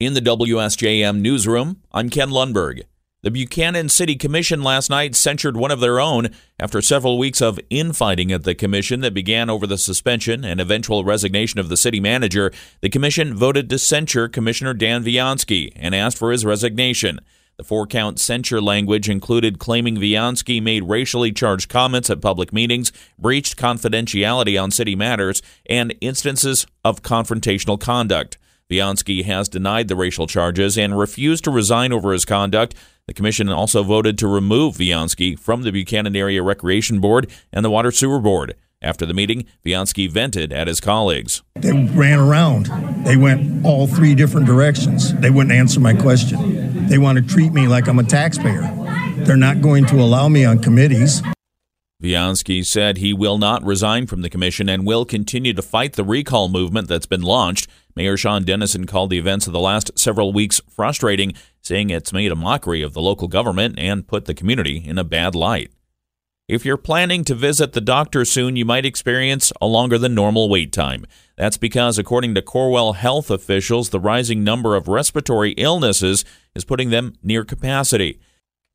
In the WSJM newsroom, I'm Ken Lundberg. The Buchanan City Commission last night censured one of their own after several weeks of infighting at the commission that began over the suspension and eventual resignation of the city manager. The commission voted to censure Commissioner Dan Viansky and asked for his resignation. The four-count censure language included claiming Viansky made racially charged comments at public meetings, breached confidentiality on city matters, and instances of confrontational conduct. Viansky has denied the racial charges and refused to resign over his conduct. The commission also voted to remove Viansky from the Buchanan Area Recreation Board and the Water Sewer Board. After the meeting, Viansky vented at his colleagues. They ran around. They went all three different directions. They wouldn't answer my question. They want to treat me like I'm a taxpayer. They're not going to allow me on committees. Viansky said he will not resign from the commission and will continue to fight the recall movement that's been launched. Mayor Sean Dennison called the events of the last several weeks frustrating, saying it's made a mockery of the local government and put the community in a bad light. If you're planning to visit the doctor soon, you might experience a longer than normal wait time. That's because, according to Corewell Health officials, the rising number of respiratory illnesses is putting them near capacity.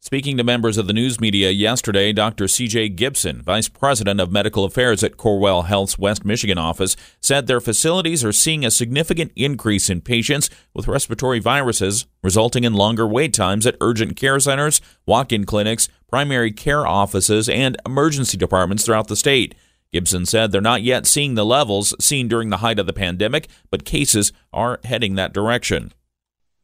Speaking to members of the news media yesterday, Dr. C.J. Gibson, Vice President of Medical Affairs at Corewell Health's West Michigan office, said their facilities are seeing a significant increase in patients with respiratory viruses, resulting in longer wait times at urgent care centers, walk-in clinics, primary care offices, and emergency departments throughout the state. Gibson said they're not yet seeing the levels seen during the height of the pandemic, but cases are heading that direction.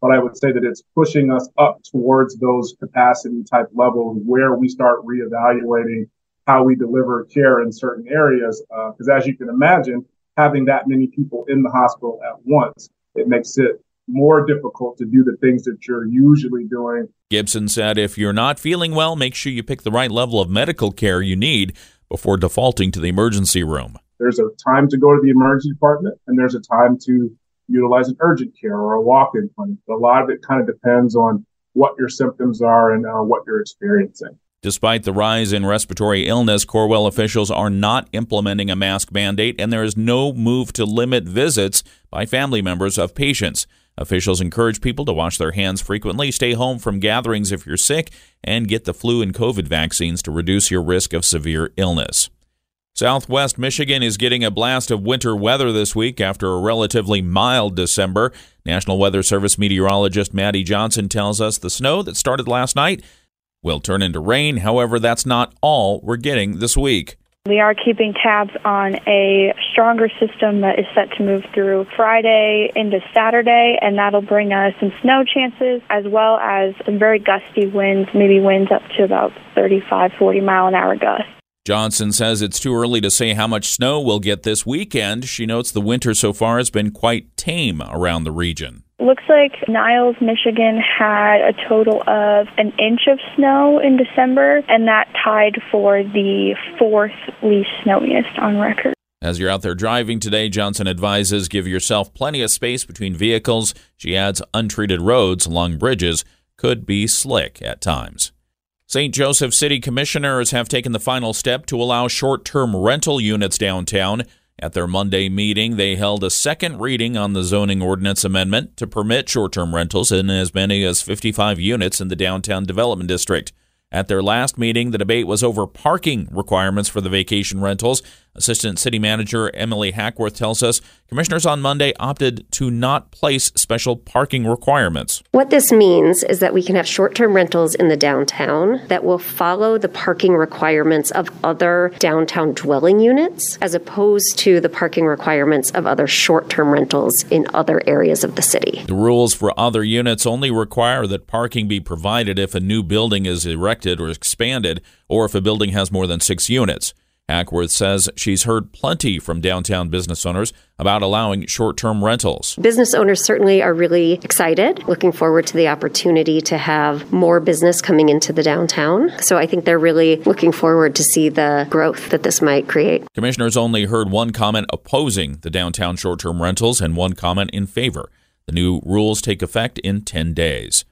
But I would say that it's pushing us up towards those capacity type levels where we start reevaluating how we deliver care in certain areas. Because as you can imagine, having that many people in the hospital at once, it makes it more difficult to do the things that you're usually doing. Gibson said if you're not feeling well, make sure you pick the right level of medical care you need before defaulting to the emergency room. There's a time to go to the emergency department and there's a time to utilize an urgent care or a walk-in clinic. But a lot of it kind of depends on what your symptoms are and what you're experiencing. Despite the rise in respiratory illness, Corewell officials are not implementing a mask mandate, and there is no move to limit visits by family members of patients. Officials encourage people to wash their hands frequently, stay home from gatherings if you're sick, and get the flu and COVID vaccines to reduce your risk of severe illness. Southwest Michigan is getting a blast of winter weather this week after a relatively mild December. National Weather Service meteorologist Maddie Johnson tells us the snow that started last night will turn into rain. However, that's not all we're getting this week. We are keeping tabs on a stronger system that is set to move through Friday into Saturday, and that'll bring us some snow chances as well as some very gusty winds, maybe winds up to about 35, 40 mile an hour gusts. Johnson says it's too early to say how much snow we'll get this weekend. She notes the winter so far has been quite tame around the region. Looks like Niles, Michigan had a total of an inch of snow in December, and that tied for the fourth least snowiest on record. As you're out there driving today, Johnson advises give yourself plenty of space between vehicles. She adds untreated roads along bridges could be slick at times. St. Joseph City Commissioners have taken the final step to allow short-term rental units downtown. At their Monday meeting, they held a second reading on the zoning ordinance amendment to permit short-term rentals in as many as 55 units in the downtown development district. At their last meeting, the debate was over parking requirements for the vacation rentals. Assistant City Manager Emily Hackworth tells us commissioners on Monday opted to not place special parking requirements. What this means is that we can have short-term rentals in the downtown that will follow the parking requirements of other downtown dwelling units as opposed to the parking requirements of other short-term rentals in other areas of the city. The rules for other units only require that parking be provided if a new building is erected or expanded or if a building has more than 6 units. Hackworth says she's heard plenty from downtown business owners about allowing short-term rentals. Business owners certainly are really excited, looking forward to the opportunity to have more business coming into the downtown. So I think they're really looking forward to see the growth that this might create. Commissioners only heard one comment opposing the downtown short-term rentals and one comment in favor. The new rules take effect in 10 days.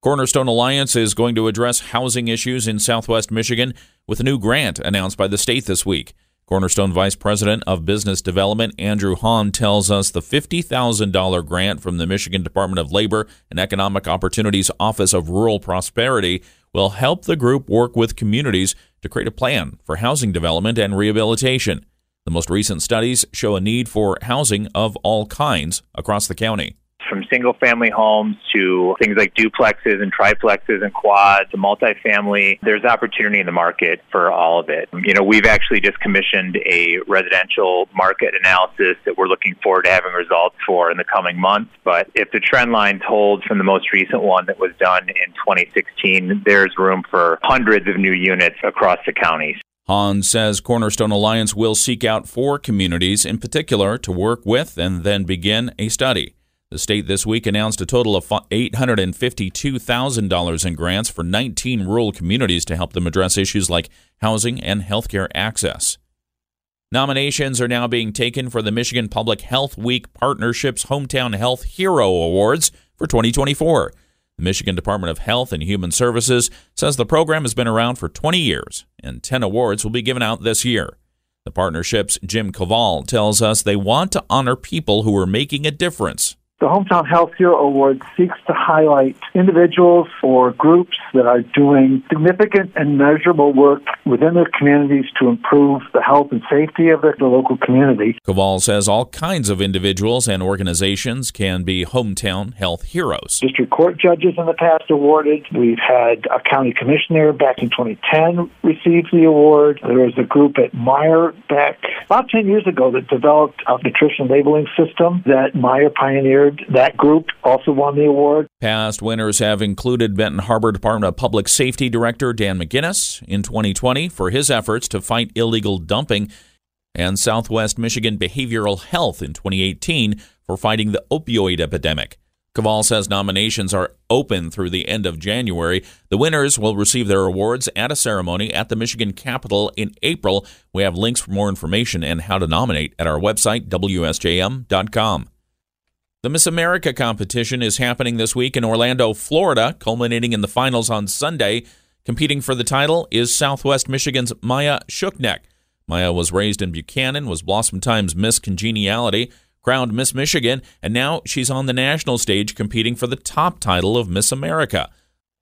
Cornerstone Alliance is going to address housing issues in Southwest Michigan with a new grant announced by the state this week. Cornerstone Vice President of Business Development Andrew Hahn tells us the $50,000 grant from the Michigan Department of Labor and Economic Opportunities Office of Rural Prosperity will help the group work with communities to create a plan for housing development and rehabilitation. The most recent studies show a need for housing of all kinds across the county. From single-family homes to things like duplexes and triplexes and quads to multifamily, there's opportunity in the market for all of it. You know, we've actually just commissioned a residential market analysis that we're looking forward to having results for in the coming months. But if the trend lines hold from the most recent one that was done in 2016, there's room for hundreds of new units across the counties. Hahn says Cornerstone Alliance will seek out 4 communities in particular to work with and then begin a study. The state this week announced a total of $852,000 in grants for 19 rural communities to help them address issues like housing and healthcare access. Nominations are now being taken for the Michigan Public Health Week Partnership's Hometown Health Hero Awards for 2024. The Michigan Department of Health and Human Services says the program has been around for 20 years, and 10 awards will be given out this year. The partnership's Jim Cavall tells us they want to honor people who are making a difference. The Hometown Health Hero Award seeks to highlight individuals or groups that are doing significant and measurable work within their communities to improve the health and safety of the local community. Cavall says all kinds of individuals and organizations can be hometown health heroes. District court judges in the past awarded. We've had a county commissioner back in 2010 receive the award. There was a group at Meijer back about 10 years ago that developed a nutrition labeling system that Meijer pioneered. That group also won the award. Past winners have included Benton Harbor Department of Public Safety Director Dan McGuinness in 2020 for his efforts to fight illegal dumping, and Southwest Michigan Behavioral Health in 2018 for fighting the opioid epidemic. Cavall says nominations are open through the end of January. The winners will receive their awards at a ceremony at the Michigan Capitol in April. We have links for more information and how to nominate at our website, WSJM.com. The Miss America competition is happening this week in Orlando, Florida, culminating in the finals on Sunday. Competing for the title is Southwest Michigan's Maya Shuknek. Maya was raised in Buchanan, was Blossom Time's Miss Congeniality, crowned Miss Michigan, and now she's on the national stage competing for the top title of Miss America.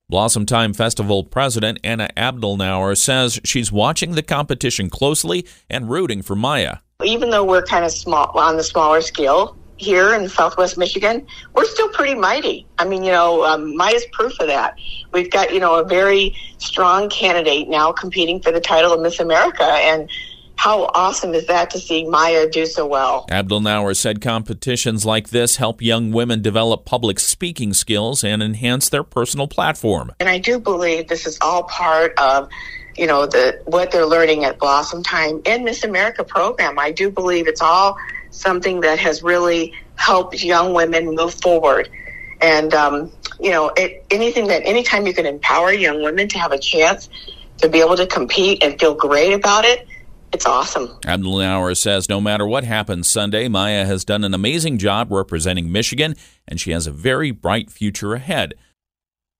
Blossom Time Festival President Anna Abdelnauer says she's watching the competition closely and rooting for Maya. Even though we're kind of small on the smaller scale, here in Southwest Michigan, we're still pretty mighty. I mean, Maya's proof of that. We've got, a very strong candidate now competing for the title of Miss America, and how awesome is that to see Maya do so well? Abdelnauer said competitions like this help young women develop public speaking skills and enhance their personal platform. And I do believe this is all part of what they're learning at Blossom Time and Miss America program. I do believe it's all something that has really helped young women move forward. And, anytime you can empower young women to have a chance to be able to compete and feel great about it, it's awesome. Abdelnauer says no matter what happens Sunday, Maya has done an amazing job representing Michigan, and she has a very bright future ahead.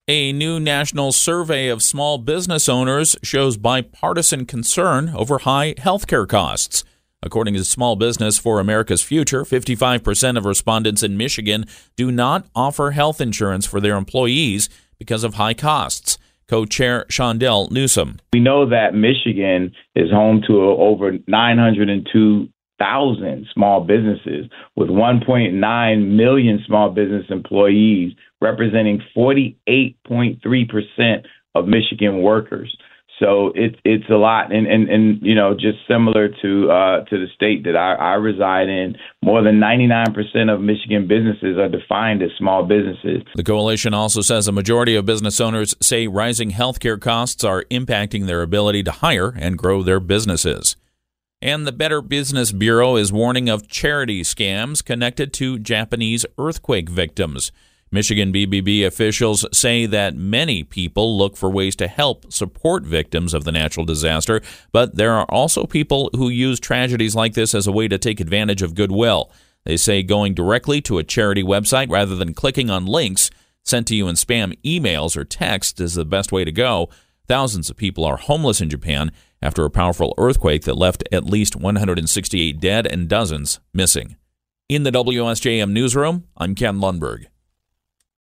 A new national survey of small business owners shows bipartisan concern over high healthcare costs. According to Small Business for America's Future, 55% of respondents in Michigan do not offer health insurance for their employees because of high costs. Co-chair Shondell Newsom. We know that Michigan is home to over 902,000 small businesses with 1.9 million small business employees, representing 48.3% of Michigan workers. So it's a lot. And just similar to the state that I reside in, more than 99% of Michigan businesses are defined as small businesses. The coalition also says a majority of business owners say rising healthcare costs are impacting their ability to hire and grow their businesses. And the Better Business Bureau is warning of charity scams connected to Japanese earthquake victims. Michigan BBB officials say that many people look for ways to help support victims of the natural disaster, but there are also people who use tragedies like this as a way to take advantage of goodwill. They say going directly to a charity website rather than clicking on links sent to you in spam emails or text is the best way to go. Thousands of people are homeless in Japan, after a powerful earthquake that left at least 168 dead and dozens missing. In the WSJM newsroom, I'm Ken Lundberg.